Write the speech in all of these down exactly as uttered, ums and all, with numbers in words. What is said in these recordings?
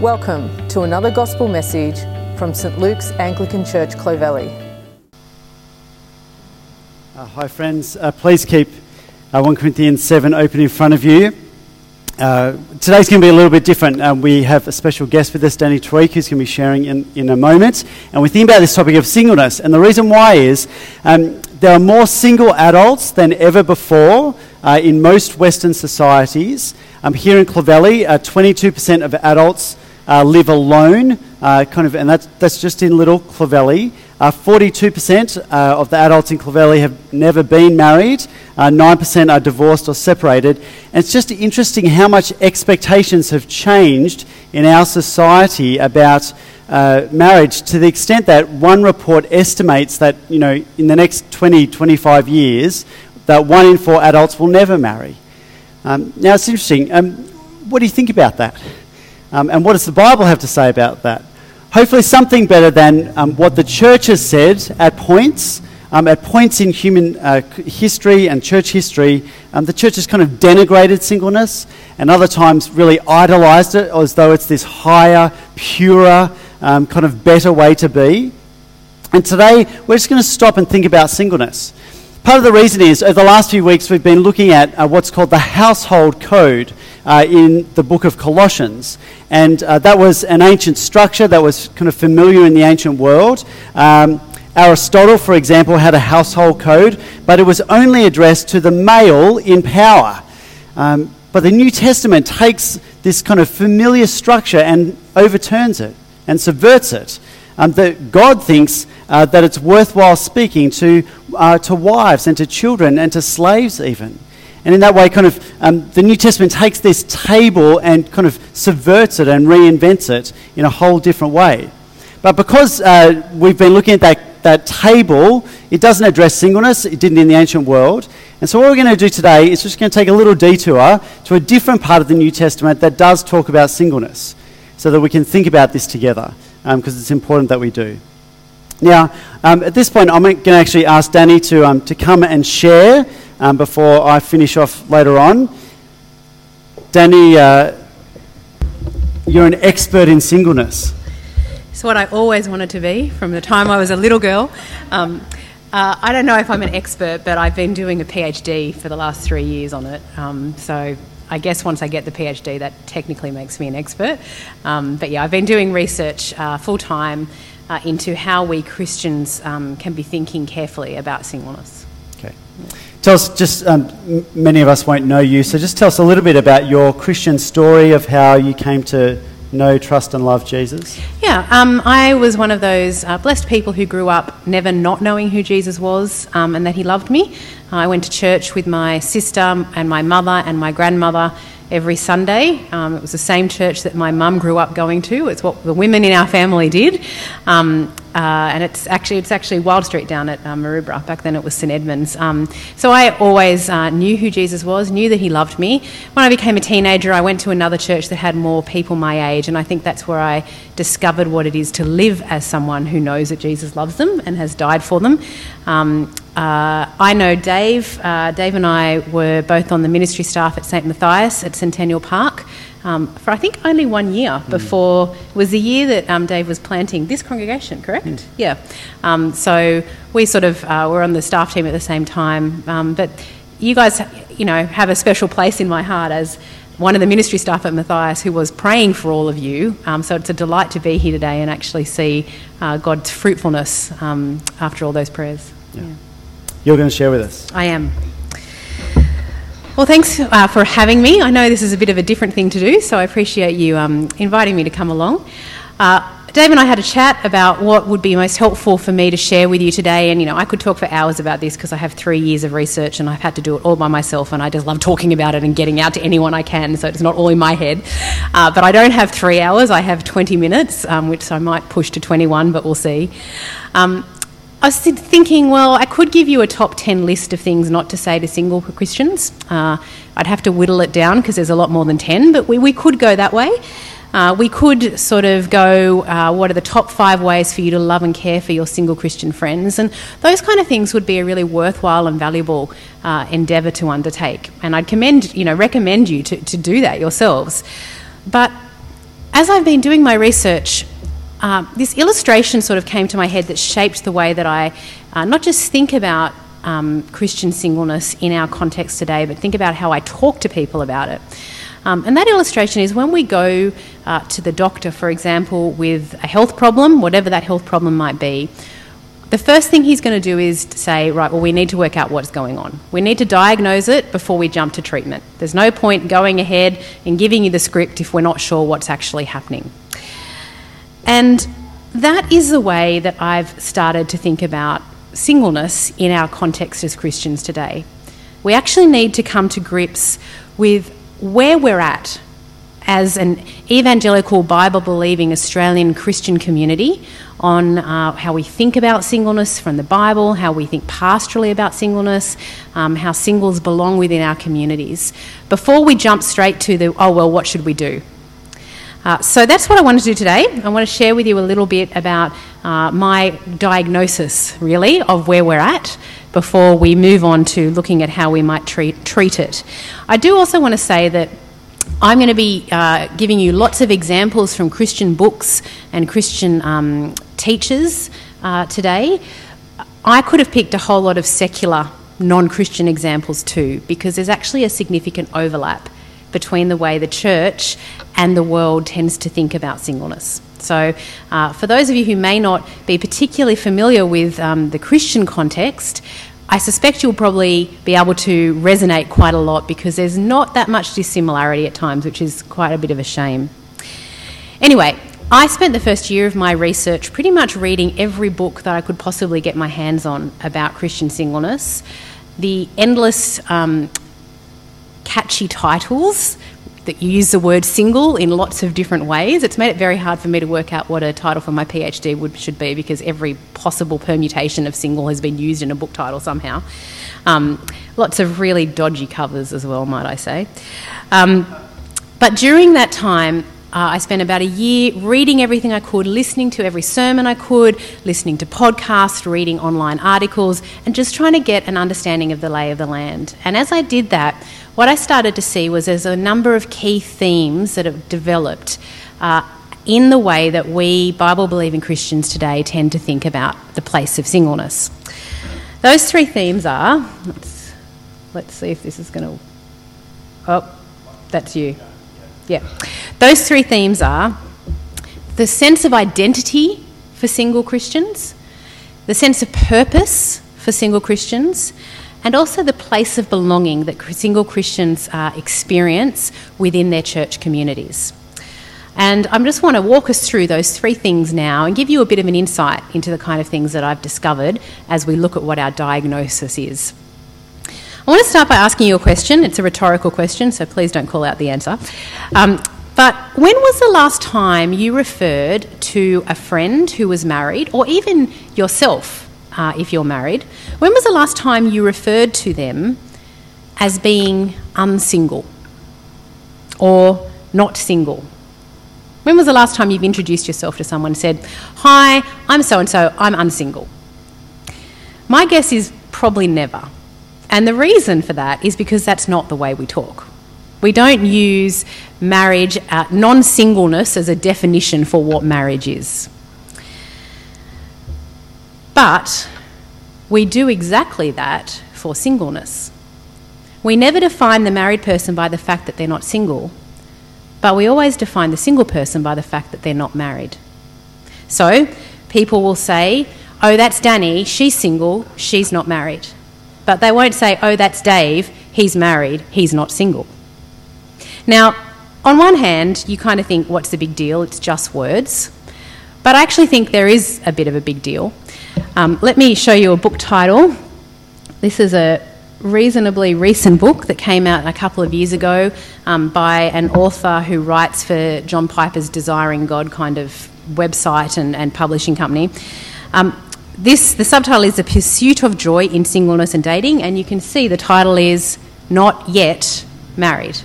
Welcome to another gospel message from Saint Luke's Anglican Church, Clovelly. Uh, hi friends, uh, please keep uh, First Corinthians seven open in front of you. Uh, today's going to be a little bit different. Uh, we have a special guest with us, Danny Tariq, who's going to be sharing in, in a moment. And we think about this topic of singleness. And the reason why is um, there are more single adults than ever before uh, in most Western societies. Um, here in Clovelly, uh, twenty-two percent of adults uh, live alone, uh, kind of, and that's, that's just in little Clovelly. Uh, forty-two percent uh, of the adults in Clovelly have never been married. Uh, nine percent are divorced or separated. And it's just interesting how much expectations have changed in our society about uh, marriage, to the extent that one report estimates that, you know, in the next twenty, twenty-five years, that one in four adults will never marry. Um, now, it's interesting. Um, what do you think about that? Um, and what does the Bible have to say about that? Hopefully something better than um, what the church has said at points, um, at points in human uh, history and church history. Um, the church has kind of denigrated singleness, and other times really idolised it as though it's this higher, purer, um, kind of better way to be. And today we're just going to stop and think about singleness. Part of the reason is, over the last few weeks, we've been looking at uh, what's called the household code uh, in the book of Colossians. And uh, that was an ancient structure that was kind of familiar in the ancient world. Um, Aristotle, for example, had a household code, but it was only addressed to the male in power. Um, but the New Testament takes this kind of familiar structure and overturns it and subverts it. Um, that God thinks uh, that it's worthwhile speaking to uh, to wives and to children and to slaves even. And in that way, kind of, um, the New Testament takes this table and kind of subverts it and reinvents it in a whole different way. But because uh, we've been looking at that, that table, it doesn't address singleness. It didn't in the ancient world. And so what we're going to do today is just going to take a little detour to a different part of the New Testament that does talk about singleness, so that we can think about this together, because um, it's important that we do. Now, um, at this point, I'm going to actually ask Danny to um, to come and share um, before I finish off later on. Danny, uh, you're an expert in singleness. It's what I always wanted to be from the time I was a little girl. Um, uh, I don't know if I'm an expert, but I've been doing a PhD for the last three years on it. Um, so... I guess once I get the PhD, that technically makes me an expert. Um, but yeah, I've been doing research uh, full-time uh, into how we Christians um, can be thinking carefully about singleness. Okay. Yeah. Tell us, just um, many of us won't know you, so just tell us a little bit about your Christian story of how you came to know, trust and love Jesus. Yeah, um, I was one of those uh, blessed people who grew up never not knowing who Jesus was um, and that he loved me. I went to church with my sister and my mother and my grandmother every Sunday. Um, it was the same church that my mum grew up going to. It's what the women in our family did. Um, uh, and it's actually it's actually Wild Street down at uh, Maroubra. Back then it was Saint Edmunds. Um, so I always uh, knew who Jesus was, knew that he loved me. When I became a teenager, I went to another church that had more people my age, and I think that's where I discovered what it is to live as someone who knows that Jesus loves them and has died for them. Um, Uh, I know Dave. Uh, Dave and I were both on the ministry staff at Saint Matthias at Centennial Park um, for I think only one year mm. before, was the year that um, Dave was planting this congregation, correct? Mm. Yeah. Um, so we sort of uh, were on the staff team at the same time. Um, but you guys, you know, have a special place in my heart as one of the ministry staff at Matthias who was praying for all of you. Um, so it's a delight to be here today and actually see uh, God's fruitfulness um, after all those prayers. Yeah. yeah. You're going to share with us. I am. Well, thanks uh, for having me. I know this is a bit of a different thing to do, so I appreciate you um, inviting me to come along. Uh, Dave and I had a chat about what would be most helpful for me to share with you today, and you know, I could talk for hours about this because I have three years of research and I've had to do it all by myself, and I just love talking about it and getting out to anyone I can, so it's not all in my head. Uh, but I don't have three hours, I have twenty minutes, um, which I might push to twenty-one, but we'll see. Um, I was thinking, well, I could give you a top ten list of things not to say to single Christians. Uh, I'd have to whittle it down because there's a lot more than ten, but we, we could go that way. Uh, we could sort of go, uh, what are the top five ways for you to love and care for your single Christian friends? And those kind of things would be a really worthwhile and valuable uh, endeavour to undertake. And I'd commend, you know, recommend you to, to do that yourselves. But as I've been doing my research, uh, this illustration sort of came to my head that shaped the way that I uh, not just think about um, Christian singleness in our context today, but think about how I talk to people about it. Um, and that illustration is when we go uh, to the doctor, for example, with a health problem, whatever that health problem might be, the first thing he's going to do is to say, right, well, we need to work out what's going on. We need to diagnose it before we jump to treatment. There's no point going ahead and giving you the script if we're not sure what's actually happening. And that is the way that I've started to think about singleness in our context as Christians today. We actually need to come to grips with where we're at as an evangelical, Bible-believing Australian Christian community on uh, how we think about singleness from the Bible, how we think pastorally about singleness, um, how singles belong within our communities, before we jump straight to the, oh, well, what should we do? Uh, so that's what I want to do today. I want to share with you a little bit about uh, my diagnosis, really, of where we're at before we move on to looking at how we might treat, treat it. I do also want to say that I'm going to be uh, giving you lots of examples from Christian books and Christian um, teachers uh, today. I could have picked a whole lot of secular, non-Christian examples too, because there's actually a significant overlap between the way the church and the world tends to think about singleness. So uh, for those of you who may not be particularly familiar with um, the Christian context, I suspect you'll probably be able to resonate quite a lot because there's not that much dissimilarity at times, which is quite a bit of a shame. Anyway, I spent the first year of my research pretty much reading every book that I could possibly get my hands on about Christian singleness. The endless um, catchy titles that use the word single in lots of different ways. It's made it very hard for me to work out what a title for my PhD would should be because every possible permutation of single has been used in a book title somehow. Um, lots of really dodgy covers as well, might I say. Um, but during that time, Uh, I spent about a year reading everything I could, listening to every sermon I could, listening to podcasts, reading online articles, and just trying to get an understanding of the lay of the land. And as I did that, what I started to see was there's a number of key themes that have developed uh, in the way that we Bible-believing Christians today tend to think about the place of singleness. Those three themes are... Let's, let's see if this is going to... Oh, that's you. Yeah. Those three themes are the sense of identity for single Christians, the sense of purpose for single Christians, and also the place of belonging that single Christians uh, experience within their church communities. And I just want to walk us through those three things now and give you a bit of an insight into the kind of things that I've discovered as we look at what our diagnosis is. I want to start by asking you a question. It's a rhetorical question, so please don't call out the answer. Um, but when was the last time you referred to a friend who was married, or even yourself, uh, if you're married, when was the last time you referred to them as being unsingle or not single? When was the last time you've introduced yourself to someone and said, "Hi, I'm so-and-so, I'm unsingle"? My guess is probably never. And the reason for that is because that's not the way we talk. We don't use marriage, uh, non-singleness, as a definition for what marriage is. But we do exactly that for singleness. We never define the married person by the fact that they're not single, but we always define the single person by the fact that they're not married. So people will say, "Oh, that's Danny, she's single, she's not married." But they won't say, "Oh, that's Dave, he's married, he's not single." Now, on one hand, you kind of think, what's the big deal? It's just words. But I actually think there is a bit of a big deal. Um, let me show you a book title. This is a reasonably recent book that came out a couple of years ago um, by an author who writes for John Piper's Desiring God kind of website and, and publishing company. Um, This, the subtitle is The Pursuit of Joy in Singleness and Dating, and you can see the title is Not Yet Married.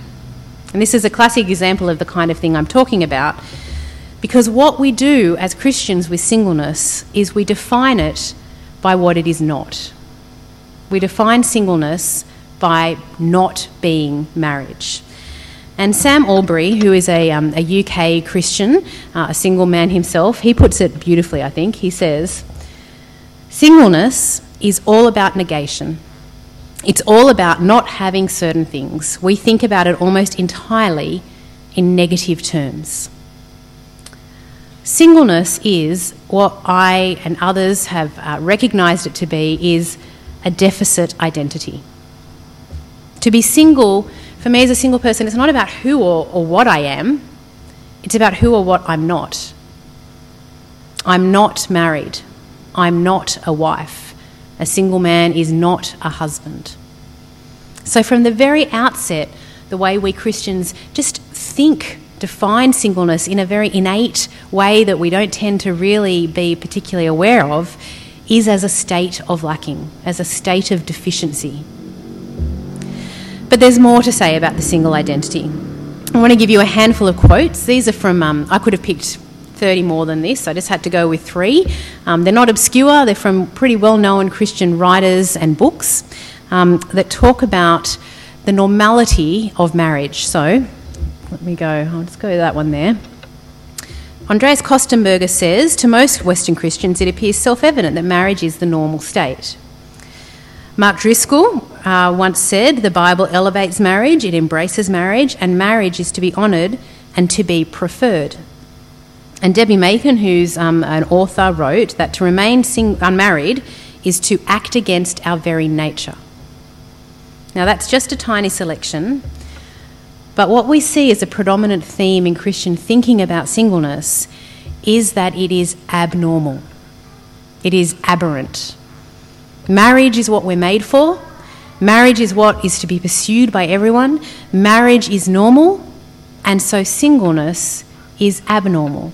And this is a classic example of the kind of thing I'm talking about, because what we do as Christians with singleness is we define it by what it is not. We define singleness by not being marriage. And Sam Albury, who is a, um, a U K Christian, uh, a single man himself, he puts it beautifully, I think. He says, singleness is all about negation. It's all about not having certain things. We think about it almost entirely in negative terms. Singleness is what I and others have uh, recognised it to be, is a deficit identity. To be single, for me as a single person, it's not about who or, or what I am. It's about who or what I'm not. I'm not married. I'm not a wife. A single man is not a husband. So from the very outset, the way we Christians just think, define singleness in a very innate way that we don't tend to really be particularly aware of, is as a state of lacking, as a state of deficiency. But there's more to say about the single identity. I want to give you a handful of quotes. These are from, um, I could have picked thirty more than this, I just had to go with three. Um, they're not obscure, they're from pretty well-known Christian writers and books um, that talk about the normality of marriage. So, let me go, I'll just go to that one there. Andreas Kostenberger says, to most Western Christians, it appears self-evident that marriage is the normal state. Mark Driscoll uh, once said, the Bible elevates marriage, it embraces marriage, and marriage is to be honoured and to be preferred. And Debbie Maken, who's um, an author, wrote that to remain sing- unmarried is to act against our very nature. Now, that's just a tiny selection, but what we see as a predominant theme in Christian thinking about singleness is that it is abnormal. It is aberrant. Marriage is what we're made for. Marriage is what is to be pursued by everyone. Marriage is normal, and so singleness is abnormal.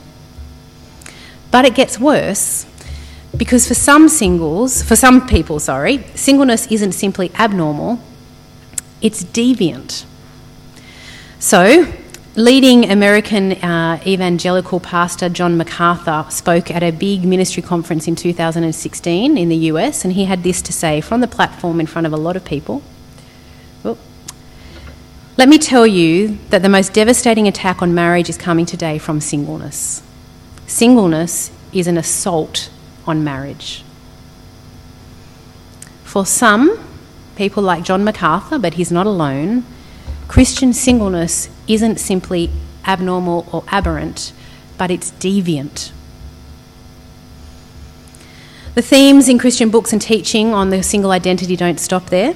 But it gets worse, because for some singles, for some people, sorry, singleness isn't simply abnormal, it's deviant. So, leading American uh, evangelical pastor John MacArthur spoke at a big ministry conference in two thousand sixteen in the U S, and he had this to say from the platform in front of a lot of people. Oop. Let me tell you that the most devastating attack on marriage is coming today from singleness. Singleness is an assault on marriage. For some, people like John MacArthur, but he's not alone, Christian singleness isn't simply abnormal or aberrant, but it's deviant. The themes in Christian books and teaching on the single identity don't stop there.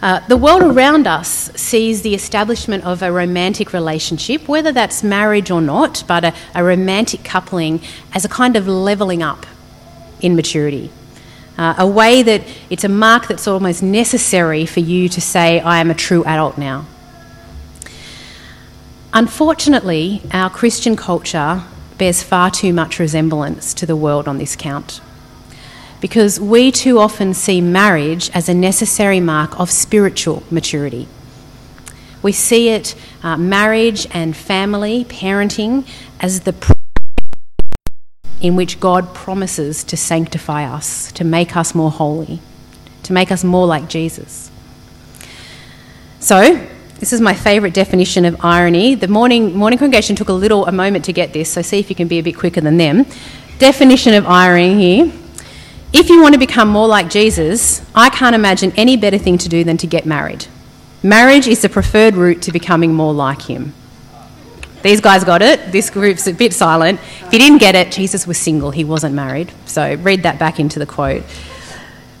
Uh, the world around us sees the establishment of a romantic relationship, whether that's marriage or not, but a, a romantic coupling, as a kind of levelling up in maturity. Uh, a way that it's a mark that's almost necessary for you to say, I am a true adult now. Unfortunately, our Christian culture bears far too much resemblance to the world on this count, because we too often see marriage as a necessary mark of spiritual maturity. We see it, uh, marriage and family, parenting, as the pr- in which God promises to sanctify us, to make us more holy, to make us more like Jesus. So, this is my favourite definition of irony. The morning, morning congregation took a little, a moment to get this, so see if you can be a bit quicker than them. Definition of irony here. If you want to become more like Jesus, I can't imagine any better thing to do than to get married. Marriage is the preferred route to becoming more like him. These guys got it. This group's a bit silent. If you didn't get it, Jesus was single. He wasn't married. So read that back into the quote.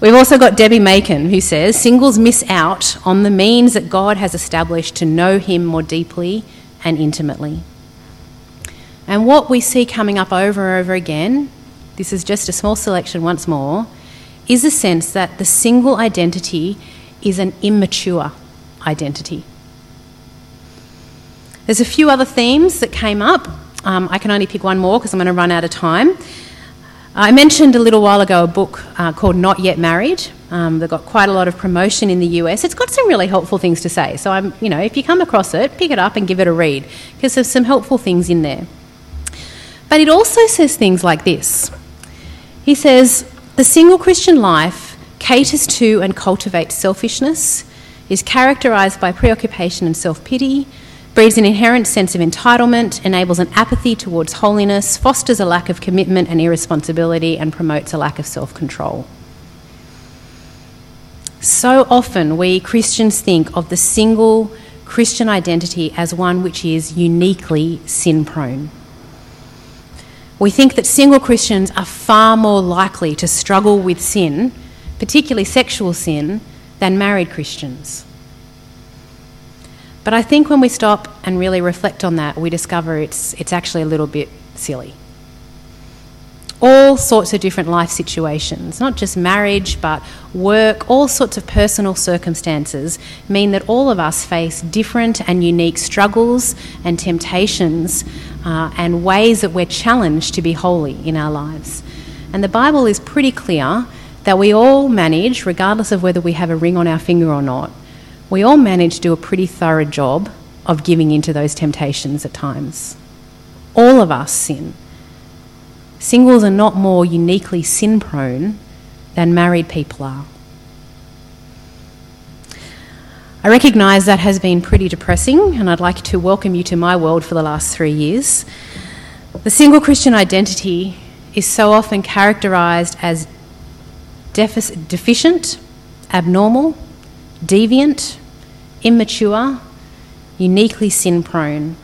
We've also got Debbie Maken, who says, singles miss out on the means that God has established to know him more deeply and intimately. And what we see coming up over and over again, this is just a small selection once more, is a sense that the single identity is an immature identity. There's a few other themes that came up. Um, I can only pick one more because I'm going to run out of time. I mentioned a little while ago a book uh, called Not Yet Married. Um, that got quite a lot of promotion in the U S. It's got some really helpful things to say. So, I'm, you know, if you come across it, pick it up and give it a read, because there's some helpful things in there. But it also says things like this. He says, the single Christian life caters to and cultivates selfishness, is characterised by preoccupation and self-pity, breeds an inherent sense of entitlement, enables an apathy towards holiness, fosters a lack of commitment and irresponsibility, and promotes a lack of self-control. So often we Christians think of the single Christian identity as one which is uniquely sin-prone. We think that single Christians are far more likely to struggle with sin, particularly sexual sin, than married Christians. But I think when we stop and really reflect on that, we discover it's, it's actually a little bit silly. All sorts of different life situations, not just marriage, but work, all sorts of personal circumstances mean that all of us face different and unique struggles and temptations uh, and ways that we're challenged to be holy in our lives. And the Bible is pretty clear that we all manage, regardless of whether we have a ring on our finger or not, we all manage to do a pretty thorough job of giving into those temptations at times. All of us sin. Singles are not more uniquely sin-prone than married people are. I recognise that has been pretty depressing, and I'd like to welcome you to my world for the last three years. The single Christian identity is so often characterised as defic- deficient, abnormal, deviant, immature, uniquely sin-prone.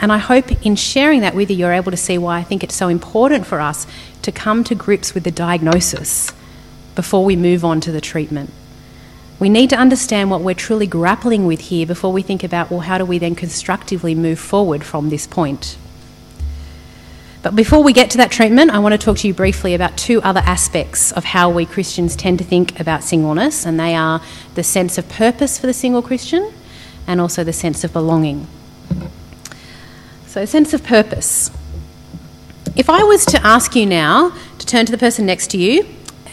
And I hope in sharing that with you, you're able to see why I think it's so important for us to come to grips with the diagnosis before we move on to the treatment. We need to understand what we're truly grappling with here before we think about, well, how do we then constructively move forward from this point? But before we get to that treatment, I want to talk to you briefly about two other aspects of how we Christians tend to think about singleness, and they are the sense of purpose for the single Christian and also the sense of belonging. So, sense of purpose. If I was to ask you now to turn to the person next to you,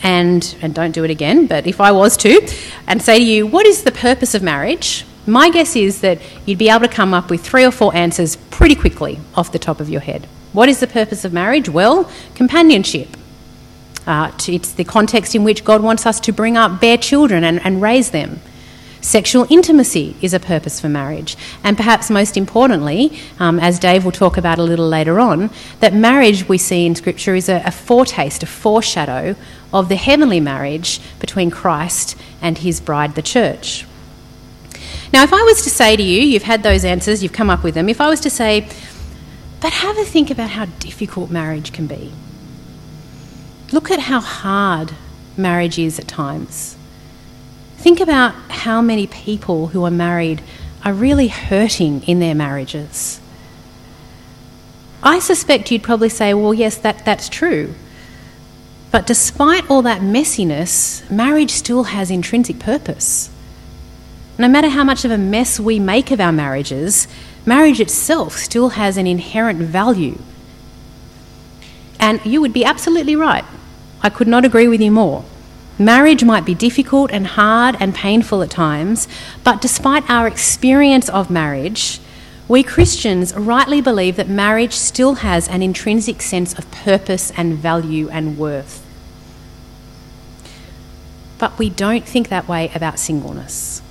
and, and don't do it again, but if I was to, and say to you, what is the purpose of marriage? My guess is that you'd be able to come up with three or four answers pretty quickly off the top of your head. What is the purpose of marriage? Well, companionship. Uh, it's the context in which God wants us to bring up, bear children and, and raise them. Sexual intimacy is a purpose for marriage, and perhaps most importantly, um, as Dave will talk about a little later on, that marriage we see in Scripture is a, a foretaste, a foreshadow of the heavenly marriage between Christ and his bride, the church. Now, if I was to say to you, you've had those answers, you've come up with them, if I was to say, but have a think about how difficult marriage can be. Look at how hard marriage is at times. Think about how many people who are married are really hurting in their marriages. I suspect you'd probably say, well, yes, that, that's true. But despite all that messiness, marriage still has intrinsic purpose. No matter how much of a mess we make of our marriages, marriage itself still has an inherent value. And you would be absolutely right. I could not agree with you more. Marriage might be difficult and hard and painful at times, but despite our experience of marriage, we Christians rightly believe that marriage still has an intrinsic sense of purpose and value and worth. But we don't think that way about singleness.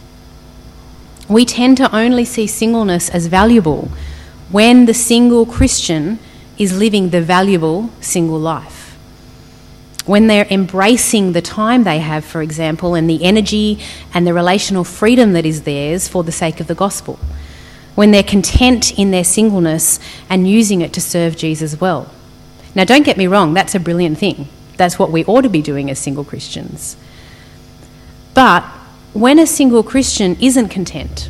We tend to only see singleness as valuable when the single Christian is living the valuable single life. When they're embracing the time they have, for example, and the energy and the relational freedom that is theirs for the sake of the gospel. When they're content in their singleness and using it to serve Jesus well. Now, don't get me wrong, that's a brilliant thing. That's what we ought to be doing as single Christians. But when a single Christian isn't content,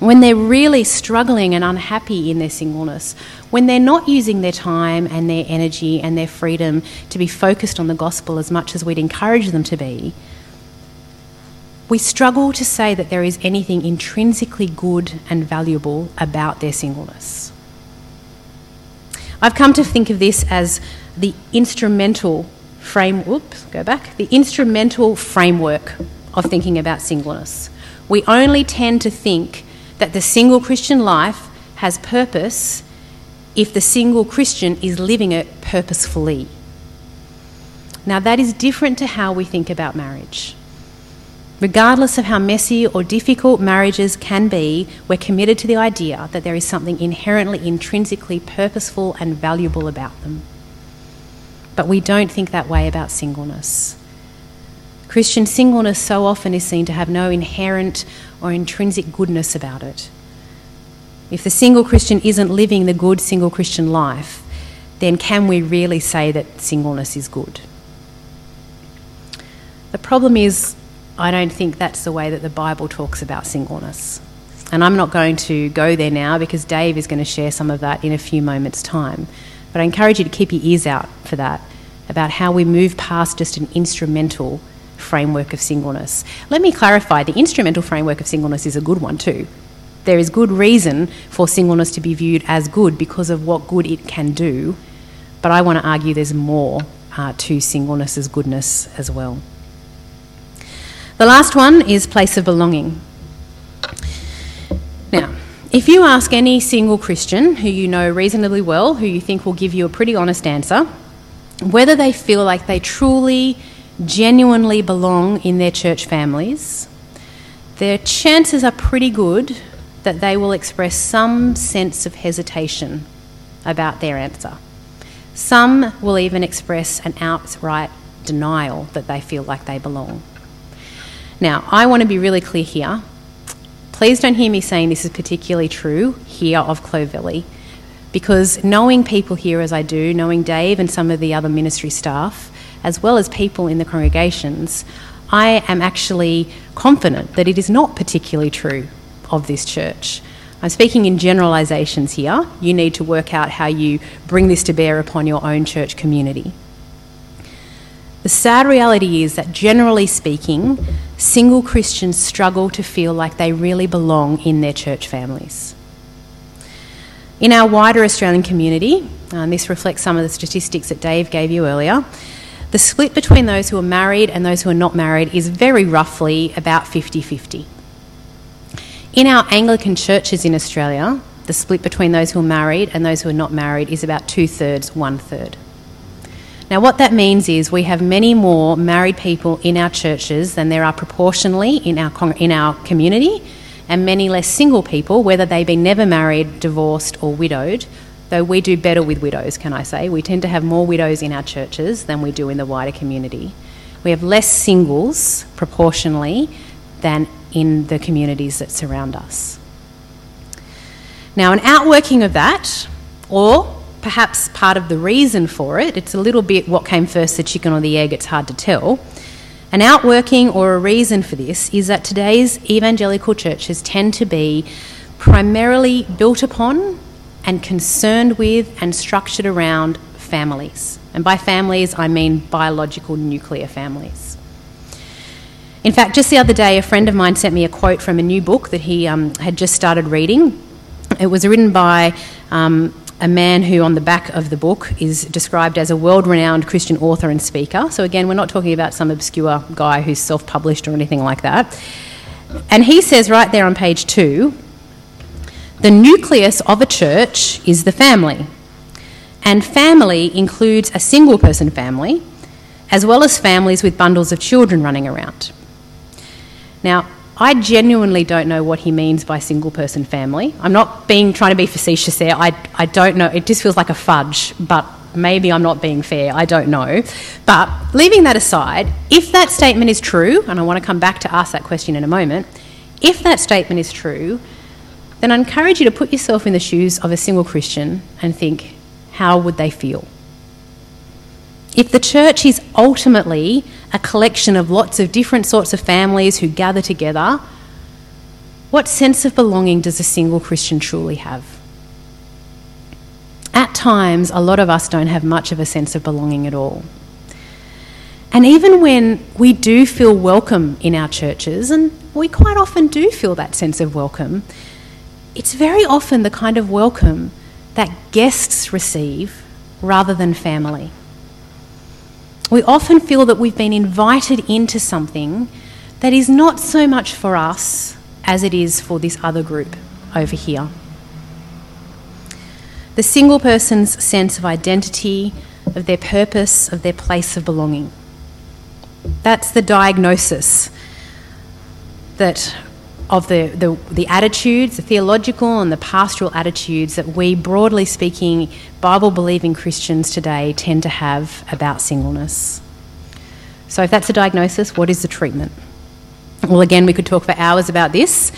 when they're really struggling and unhappy in their singleness, when they're not using their time and their energy and their freedom to be focused on the gospel as much as we'd encourage them to be, we struggle to say that there is anything intrinsically good and valuable about their singleness. I've come to think of this as the instrumental frame, whoops, go back, the instrumental framework of thinking about singleness. We only tend to think that the single Christian life has purpose if the single Christian is living it purposefully. Now, that is different to how we think about marriage. Regardless of how messy or difficult marriages can be, we're committed to the idea that there is something inherently, intrinsically purposeful and valuable about them. But we don't think that way about singleness. Christian singleness so often is seen to have no inherent or intrinsic goodness about it. If the single Christian isn't living the good single Christian life, then can we really say that singleness is good? The problem is, I don't think that's the way that the Bible talks about singleness. And I'm not going to go there now because Dave is going to share some of that in a few moments' time. But I encourage you to keep your ears out for that, about how we move past just an instrumental framework of singleness. Let me clarify, the instrumental framework of singleness is a good one too. There is good reason for singleness to be viewed as good because of what good it can do. But I want to argue there's more uh, to singleness as goodness as well. The last one is place of belonging. Now, if you ask any single Christian who you know reasonably well, who you think will give you a pretty honest answer, whether they feel like they truly, genuinely belong in their church families, their chances are pretty good that they will express some sense of hesitation about their answer. Some will even express an outright denial that they feel like they belong. Now, I want to be really clear here. Please don't hear me saying this is particularly true here of Clovelly, because knowing people here as I do, knowing Dave and some of the other ministry staff, as well as people in the congregations, I am actually confident that it is not particularly true of this church. I'm speaking in generalisations here. You need to work out how you bring this to bear upon your own church community. The sad reality is that, generally speaking, single Christians struggle to feel like they really belong in their church families. In our wider Australian community, and this reflects some of the statistics that Dave gave you earlier, the split between those who are married and those who are not married is very roughly about fifty-fifty. In our Anglican churches in Australia, the split between those who are married and those who are not married is about two-thirds, one-third. Now, what that means is we have many more married people in our churches than there are proportionally in our con- in our community, and many less single people, whether they be never married, divorced or widowed, though we do better with widows, can I say. We tend to have more widows in our churches than we do in the wider community. We have less singles proportionally than in the communities that surround us. Now, an outworking of that, or perhaps part of the reason for it, it's a little bit what came first, the chicken or the egg, it's hard to tell. An outworking or a reason for this is that today's evangelical churches tend to be primarily built upon and concerned with and structured around families. And by families, I mean biological nuclear families. In fact, just the other day, a friend of mine sent me a quote from a new book that he um, had just started reading. It was written by Um, a man who on the back of the book is described as a world-renowned Christian author and speaker. So again, we're not talking about some obscure guy who's self-published or anything like that. And he says right there on page two, the nucleus of a church is the family. And family includes a single-person family, as well as families with bundles of children running around. Now, I genuinely don't know what he means by single-person family. I'm not being trying to be facetious there. I, I don't know. It just feels like a fudge, but maybe I'm not being fair. I don't know. But leaving that aside, if that statement is true, and I want to come back to ask that question in a moment, if that statement is true, then I encourage you to put yourself in the shoes of a single Christian and think, how would they feel? If the church is ultimately a collection of lots of different sorts of families who gather together, what sense of belonging does a single Christian truly have? At times, a lot of us don't have much of a sense of belonging at all. And even when we do feel welcome in our churches, and we quite often do feel that sense of welcome, it's very often the kind of welcome that guests receive rather than family. We often feel that we've been invited into something that is not so much for us as it is for this other group over here. The single person's sense of identity, of their purpose, of their place of belonging. That's the diagnosis that of the, the, the attitudes, the theological and the pastoral attitudes that we, broadly speaking, Bible-believing Christians today tend to have about singleness. So if that's a diagnosis, what is the treatment? Well, again, we could talk for hours about this.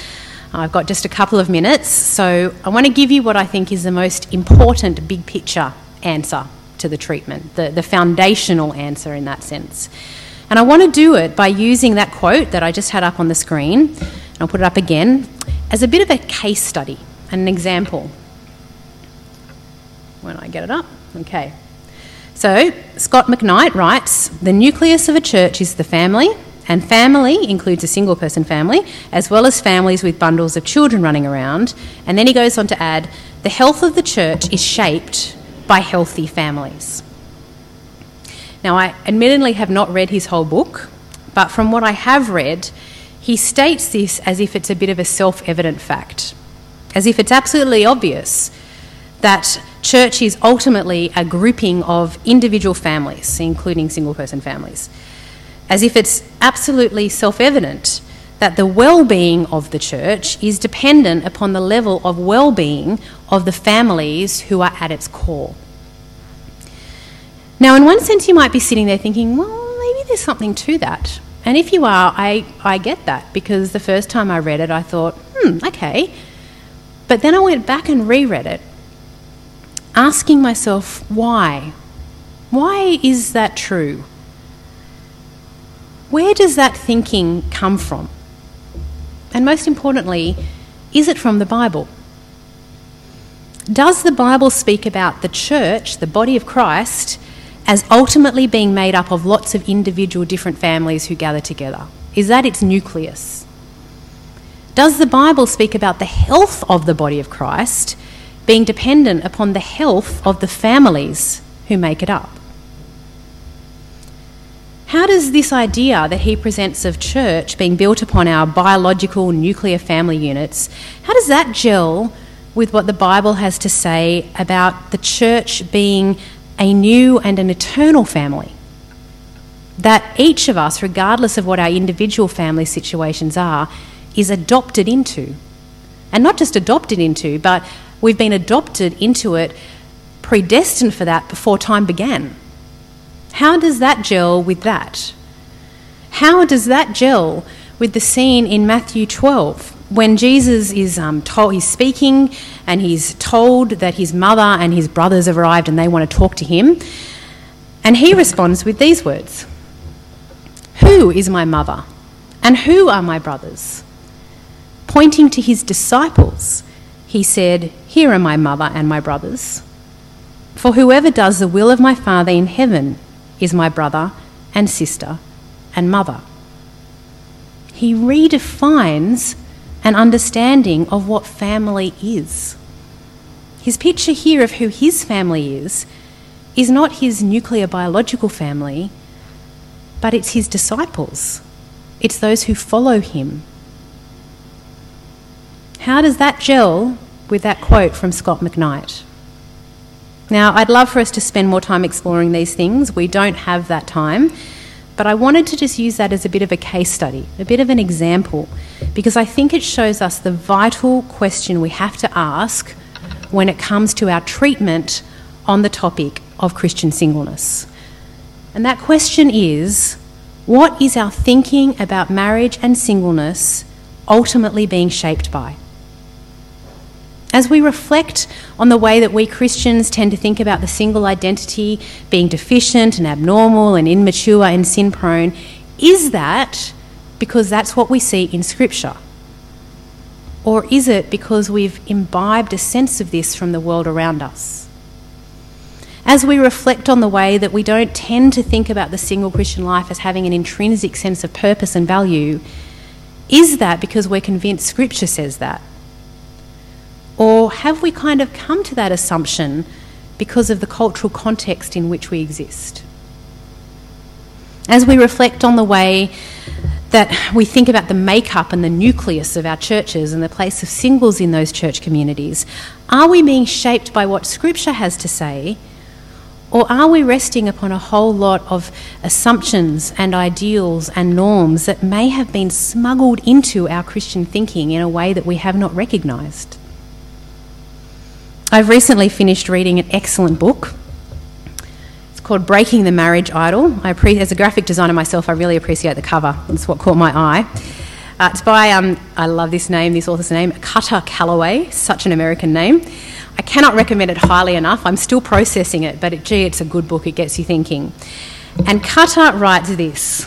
I've got just a couple of minutes, so I want to give you what I think is the most important big picture answer to the treatment, the, the foundational answer in that sense. And I want to do it by using that quote that I just had up on the screen, and I'll put it up again, as a bit of a case study and an example. When I get it up, okay. So Scott McKnight writes, "The nucleus of a church is the family, and family includes a single person family, as well as families with bundles of children running around." And then he goes on to add, "The health of the church is shaped by healthy families." Now, I admittedly have not read his whole book, but from what I have read, he states this as if it's a bit of a self-evident fact, as if it's absolutely obvious that church is ultimately a grouping of individual families, including single-person families, as if it's absolutely self-evident that the well-being of the church is dependent upon the level of well-being of the families who are at its core. Now, in one sense, you might be sitting there thinking, well, maybe there's something to that. And if you are, I, I get that, because the first time I read it, I thought, hmm, okay. But then I went back and reread it, asking myself, why? Why is that true? Where does that thinking come from? And most importantly, is it from the Bible? Does the Bible speak about the church, the body of Christ, as ultimately being made up of lots of individual different families who gather together? Is that its nucleus? Does the Bible speak about the health of the body of Christ being dependent upon the health of the families who make it up? How does this idea that he presents of church being built upon our biological nuclear family units, how does that gel with what the Bible has to say about the church being a new and an eternal family? That each of us, regardless of what our individual family situations are, is adopted into. And not just adopted into, but we've been adopted into it, predestined for that before time began. How does that gel with that? How does that gel with the scene in Matthew twelve when Jesus is um, told, he's speaking and he's told that his mother and his brothers have arrived and they want to talk to him, and he responds with these words, "Who is my mother and who are my brothers?" Pointing to his disciples, he said, "Here are my mother and my brothers. For whoever does the will of my Father in heaven is my brother and sister and mother." He redefines an understanding of what family is. His picture here of who his family is is not his nuclear biological family, but it's his disciples. It's those who follow him. How does that gel with that quote from Scott McKnight? Now, I'd love for us to spend more time exploring these things. We don't have that time. But I wanted to just use that as a bit of a case study, a bit of an example, because I think it shows us the vital question we have to ask when it comes to our treatment on the topic of Christian singleness. And that question is, what is our thinking about marriage and singleness ultimately being shaped by? As we reflect on the way that we Christians tend to think about the single identity being deficient and abnormal and immature and sin-prone, is that because that's what we see in Scripture? Or is it because we've imbibed a sense of this from the world around us? As we reflect on the way that we don't tend to think about the single Christian life as having an intrinsic sense of purpose and value, is that because we're convinced Scripture says that? Or have we kind of come to that assumption because of the cultural context in which we exist? As we reflect on the way that we think about the makeup and the nucleus of our churches and the place of singles in those church communities, are we being shaped by what Scripture has to say, Or are we resting upon a whole lot of assumptions and ideals and norms that may have been smuggled into our Christian thinking in a way that we have not recognised? I've recently finished reading an excellent book. It's called Breaking the Marriage Idol. I pre- as a graphic designer myself, I really appreciate the cover. It's what caught my eye. Uh, it's by, um, I love this name, this author's name, Cutter Calloway, such an American name. I cannot recommend it highly enough. I'm still processing it, but it, gee, it's a good book. It gets you thinking. And Cutter writes this: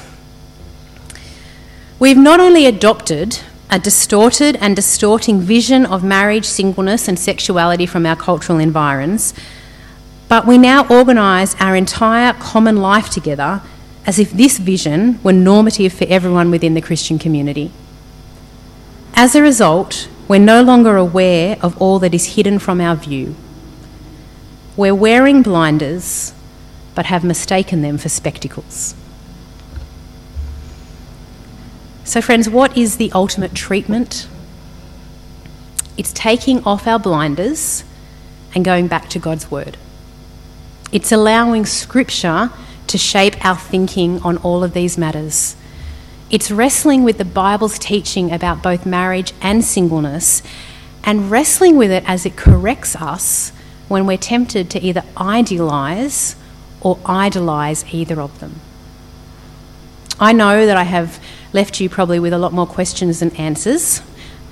"We've not only adopted a distorted and distorting vision of marriage, singleness and sexuality from our cultural environs, but we now organise our entire common life together as if this vision were normative for everyone within the Christian community. As a result, we're no longer aware of all that is hidden from our view. We're wearing blinders, but have mistaken them for spectacles." So friends, what is the ultimate treatment? It's taking off our blinders and going back to God's word. It's allowing Scripture to shape our thinking on all of these matters. It's wrestling with the Bible's teaching about both marriage and singleness, and wrestling with it as it corrects us when we're tempted to either idealise or idolise either of them. I know that I have left you probably with a lot more questions than answers.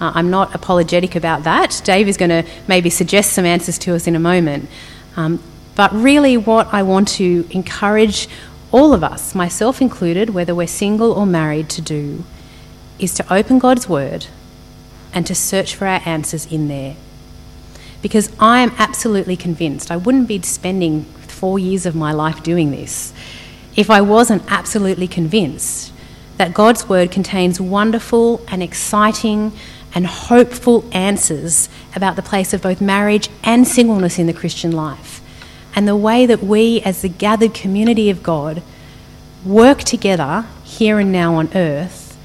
Uh, I'm not apologetic about that. Dave is going to maybe suggest some answers to us in a moment. Um, But really what I want to encourage all of us, myself included, whether we're single or married, to do is to open God's word and to search for our answers in there. Because I am absolutely convinced I wouldn't be spending four years of my life doing this if I wasn't absolutely convinced that God's word contains wonderful and exciting and hopeful answers about the place of both marriage and singleness in the Christian life, and the way that we, as the gathered community of God, work together here and now on earth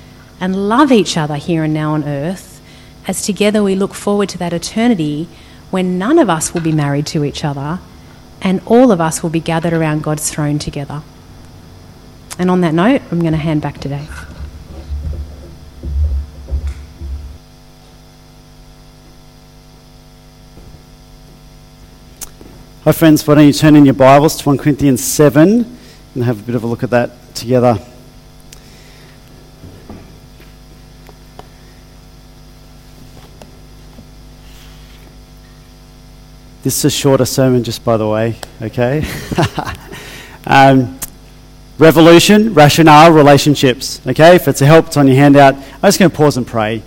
and love each other here and now on earth, as together we look forward to that eternity when none of us will be married to each other and all of us will be gathered around God's throne together. And on that note, I'm going to hand back to Dave. Hi friends, why don't you turn in your Bibles to First Corinthians seven and have a bit of a look at that together. This is a shorter sermon, just by the way, okay? um, revolution, rationale, relationships, okay? If it's a help, it's on your handout. I'm just going to pause and pray.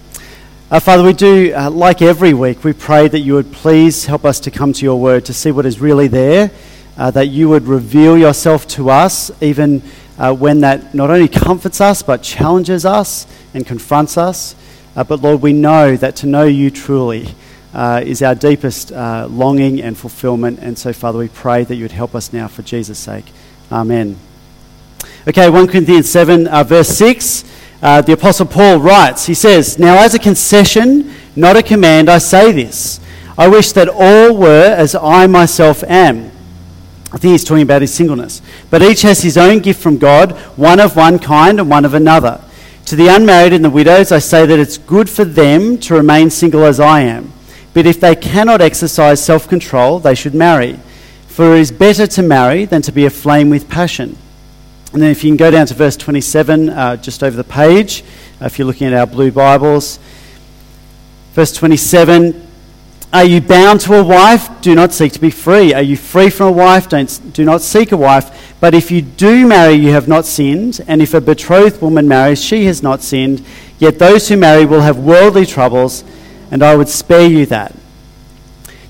Uh, Father, we do, uh, like every week, we pray that you would please help us to come to your word, to see what is really there, uh, that you would reveal yourself to us, even uh, when that not only comforts us, but challenges us and confronts us. Uh, but Lord, we know that to know you truly uh, is our deepest uh, longing and fulfillment. And so, Father, we pray that you would help us now for Jesus' sake. Amen. Okay, First Corinthians seven, uh, verse six. Uh, the Apostle Paul writes, he says, "Now as a concession, not a command, I say this. I wish that all were as I myself am." I think he's talking about his singleness. "But each has his own gift from God, one of one kind and one of another. To the unmarried and the widows, I say that it's good for them to remain single as I am. But if they cannot exercise self-control, they should marry. For it is better to marry than to be aflame with passion." And then if you can go down to verse twenty-seven, uh, just over the page, uh, if you're looking at our blue Bibles. Verse twenty-seven, "Are you bound to a wife? Do not seek to be free. Are you free from a wife? Don't, do not seek a wife. But if you do marry, you have not sinned. And if a betrothed woman marries, she has not sinned. Yet those who marry will have worldly troubles, and I would spare you that."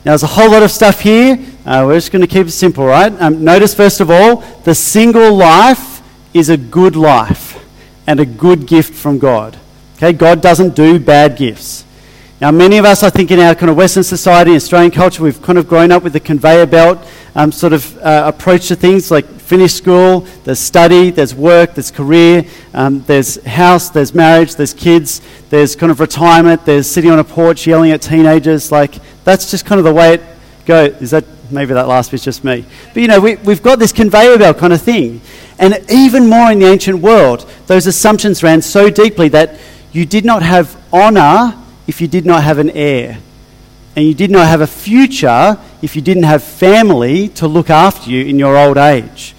Now, there's a whole lot of stuff here. Uh, we're just going to keep it simple, right? Um, notice, first of all, the single life is a good life and a good gift from God. Okay, God doesn't do bad gifts. Now, many of us, I think, in our kind of Western society, Australian culture, we've kind of grown up with the conveyor belt um, sort of uh, approach to things, like finish school, there's study, there's work, there's career, um, there's house, there's marriage, there's kids, there's kind of retirement, there's sitting on a porch yelling at teenagers. Like, that's just kind of the way it goes. Is that Maybe that last bit's just me. But, you know, we, we've got this conveyor belt kind of thing. And even more in the ancient world, those assumptions ran so deeply that you did not have honour if you did not have an heir. And you did not have a future if you didn't have family to look after you in your old age.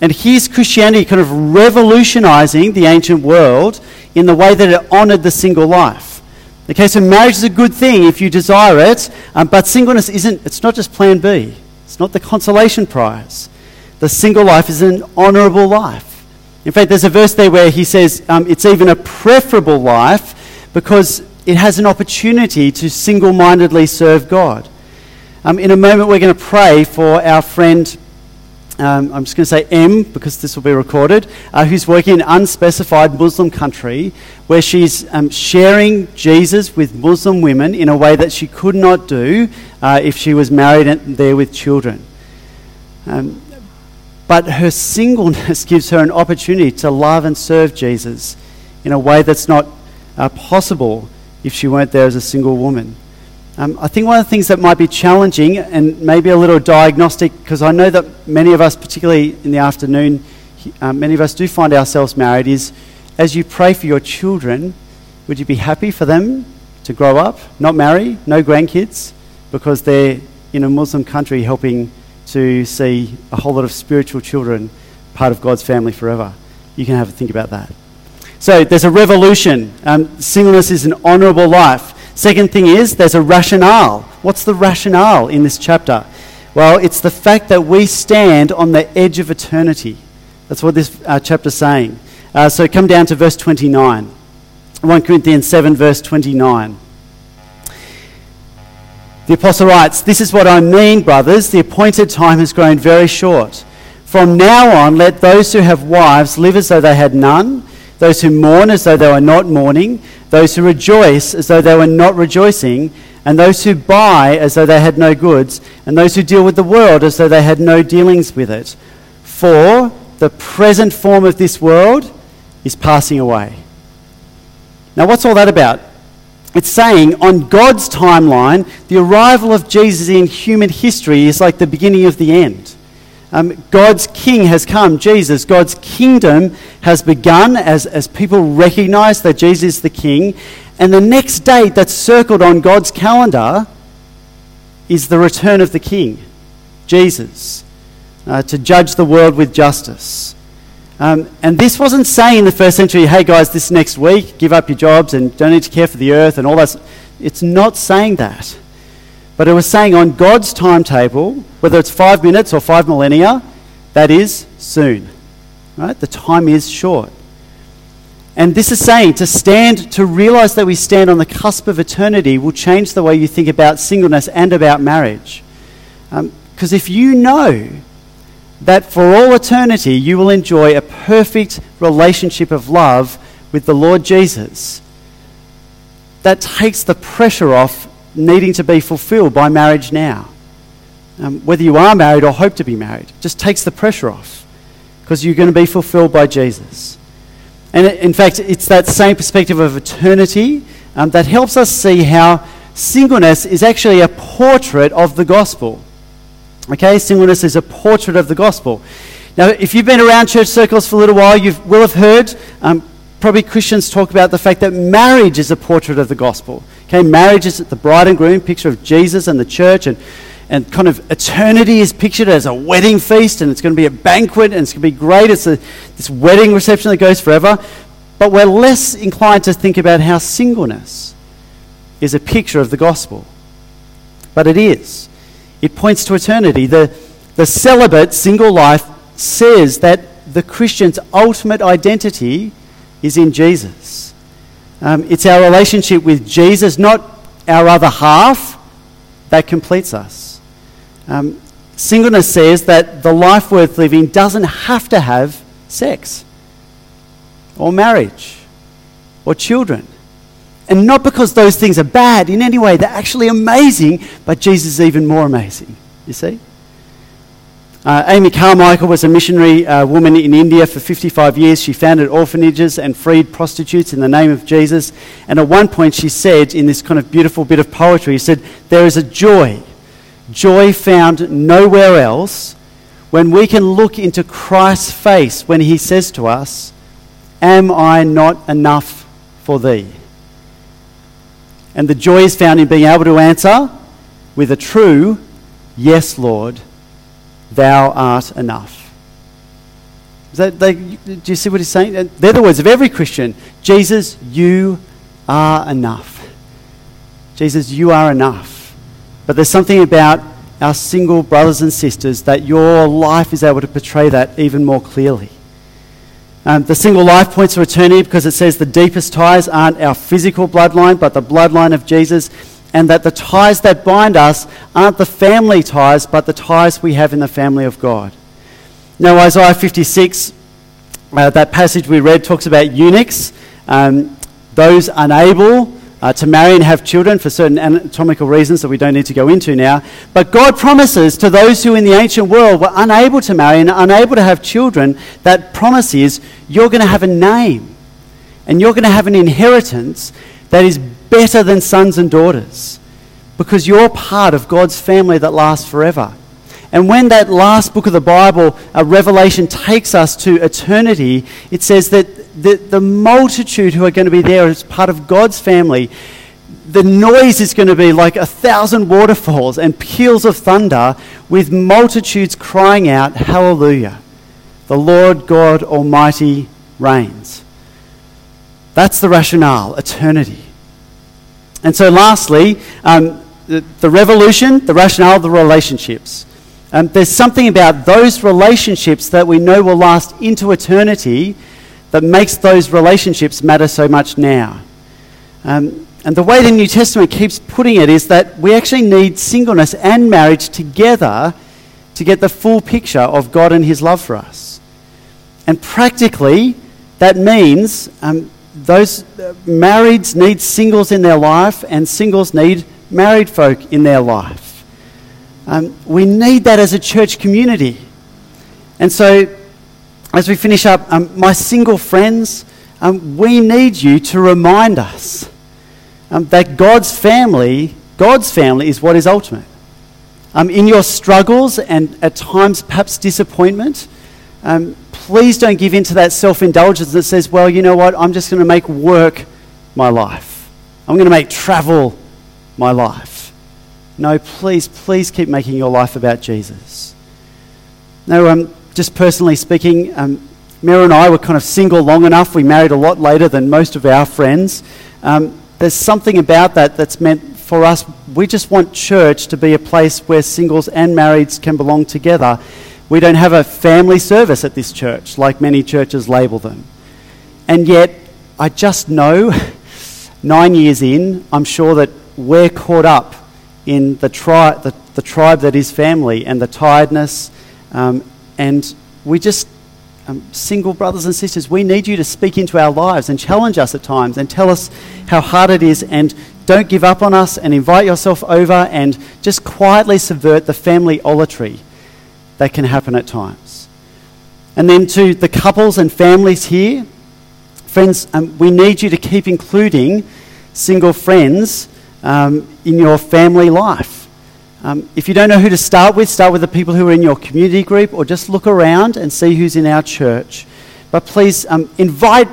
And here's Christianity kind of revolutionising the ancient world in the way that it honoured the single life. Okay, so marriage is a good thing if you desire it, um, but singleness isn't, it's not just plan B. It's not the consolation prize. The single life is an honourable life. In fact, there's a verse there where he says um, it's even a preferable life because it has an opportunity to single-mindedly serve God. Um, in a moment, we're going to pray for our friend, um, I'm just going to say M, because this will be recorded, uh, who's working in unspecified Muslim country, where she's um, sharing Jesus with Muslim women in a way that she could not do uh, if she was married and there with children. Um, but her singleness gives her an opportunity to love and serve Jesus in a way that's not uh, possible if she weren't there as a single woman. Um, I think one of the things that might be challenging and maybe a little diagnostic, because I know that many of us, particularly in the afternoon, um, many of us do find ourselves married, is as you pray for your children, would you be happy for them to grow up, not marry, no grandkids, because they're in a Muslim country helping to see a whole lot of spiritual children part of God's family forever? You can have a think about that. So there's a revolution. Um, singleness is an honourable life. Second thing is there's a rationale. What's the rationale in this chapter? Well, it's the fact that we stand on the edge of eternity. That's what this uh, chapter's saying. Uh, so come down to verse twenty-nine. First Corinthians seven, verse twenty-nine. The apostle writes, "This is what I mean, brothers. The appointed time has grown very short. From now on, let those who have wives live as though they had none, those who mourn as though they were not mourning, those who rejoice as though they were not rejoicing, and those who buy as though they had no goods, and those who deal with the world as though they had no dealings with it. For the present form of this world is passing away." Now, what's all that about? It's saying on God's timeline, the arrival of Jesus in human history is like the beginning of the end. Um, God's King has come, Jesus. God's kingdom has begun as, as people recognise that Jesus is the King. And the next date that's circled on God's calendar is the return of the King, Jesus, uh, to judge the world with justice. Um, and this wasn't saying in the first century, hey guys, this next week, give up your jobs and don't need to care for the earth and all that. It's not saying that. But it was saying on God's timetable, whether it's five minutes or five millennia, that is soon. Right? The time is short. And this is saying to stand, to realise that we stand on the cusp of eternity will change the way you think about singleness and about marriage. Because um, if you know that for all eternity you will enjoy a perfect relationship of love with the Lord Jesus, that takes the pressure off needing to be fulfilled by marriage now. Um, whether you are married or hope to be married, just takes the pressure off because you're going to be fulfilled by Jesus. And in fact, it's that same perspective of eternity um, that helps us see how singleness is actually a portrait of the gospel. Okay, singleness is a portrait of the gospel. Now, if you've been around church circles for a little while, you will have heard um, probably Christians talk about the fact that marriage is a portrait of the gospel. Okay, marriage is the bride and groom, picture of Jesus and the church, and, and kind of eternity is pictured as a wedding feast, and it's going to be a banquet, and it's going to be great. It's a, this wedding reception that goes forever. But we're less inclined to think about how singleness is a picture of the gospel. But it is. It points to eternity. The, the celibate single life says that the Christian's ultimate identity is in Jesus. Um, it's our relationship with Jesus, not our other half, that completes us. Um, singleness says that the life worth living doesn't have to have sex or marriage or children. And not because those things are bad in any way. They're actually amazing, but Jesus is even more amazing, you see? Uh, Amy Carmichael was a missionary uh, woman in India for fifty-five years. She founded orphanages and freed prostitutes in the name of Jesus. And at one point she said, in this kind of beautiful bit of poetry, she said, "There is a joy joy found nowhere else, when we can look into Christ's face when he says to us, "Am I not enough for thee?" And the joy is found in being able to answer with a true, "Yes, Lord, thou art enough." They, they, do you see what he's saying? They're the words of every Christian. Jesus, you are enough. Jesus, you are enough. But there's something about our single brothers and sisters that your life is able to portray that even more clearly. Um, the single life points to eternity because it says the deepest ties aren't our physical bloodline, but the bloodline of Jesus, and that the ties that bind us aren't the family ties, but the ties we have in the family of God. Now, Isaiah fifty-six, uh, that passage we read, talks about eunuchs, um, those unable uh, to marry and have children for certain anatomical reasons that we don't need to go into now. But God promises to those who in the ancient world were unable to marry and unable to have children, that promise is you're going to have a name and you're going to have an inheritance that is better than sons and daughters, because you're part of God's family that lasts forever. And when that last book of the Bible, uh, Revelation, takes us to eternity, it says that the, the multitude who are going to be there as part of God's family, the noise is going to be like a thousand waterfalls and peals of thunder, with multitudes crying out, "Hallelujah, the Lord God Almighty reigns." That's the rationale, eternity. And so lastly, um, the, the revolution, the rationale of the relationships. Um, there's something about those relationships that we know will last into eternity that makes those relationships matter so much now. Um, and the way the New Testament keeps putting it is that we actually need singleness and marriage together to get the full picture of God and his love for us. And practically, that means um, those uh, marrieds need singles in their life, and singles need married folk in their life. Um, we need that as a church community. And so, as we finish up, um, my single friends, um, we need you to remind us um, that God's family, God's family is what is ultimate. Um, in your struggles and at times perhaps disappointment, um, please don't give in to that self-indulgence that says, well, you know what, I'm just going to make work my life. I'm going to make travel my life. No, please, please keep making your life about Jesus. Now, um, just personally speaking, um, Mira and I were kind of single long enough. We married a lot later than most of our friends. Um, there's something about that that's meant for us. We just want church to be a place where singles and marrieds can belong together. We don't have a family service at this church, like many churches label them. And yet, I just know, nine years in, I'm sure that we're caught up in the, tri- the, the tribe that is family and the tiredness. Um, and we just, um, single brothers and sisters, we need you to speak into our lives and challenge us at times and tell us how hard it is, and don't give up on us, and invite yourself over and just quietly subvert the family idolatry that can happen at times. And then to the couples and families here, friends, um, we need you to keep including single friends Um, in your family life. Um, if you don't know who to start with, start with the people who are in your community group, or just look around and see who's in our church. But please um, invite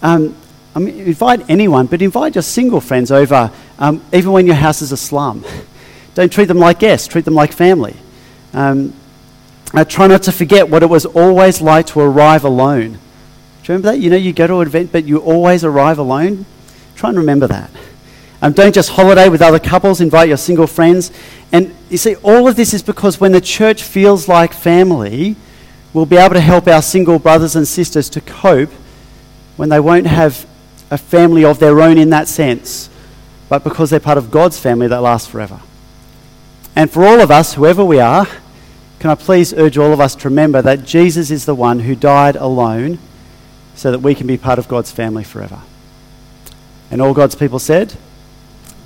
um, I mean, invite anyone, but invite your single friends over, um, even when your house is a slum. Don't treat them like guests, treat them like family. Um, I try not to forget what it was always like to arrive alone. Do you remember that? You know, you go to an event, but you always arrive alone. Try and remember that. Um, don't just holiday with other couples, invite your single friends. And you see, all of this is because when the church feels like family, we'll be able to help our single brothers and sisters to cope when they won't have a family of their own in that sense, but because they're part of God's family that lasts forever. And for all of us, whoever we are, can I please urge all of us to remember that Jesus is the one who died alone so that we can be part of God's family forever. And all God's people said,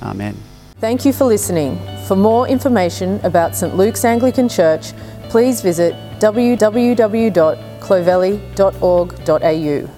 Amen. Thank you for listening. For more information about Saint Luke's Anglican Church, please visit w w w dot clovelly dot org dot a u.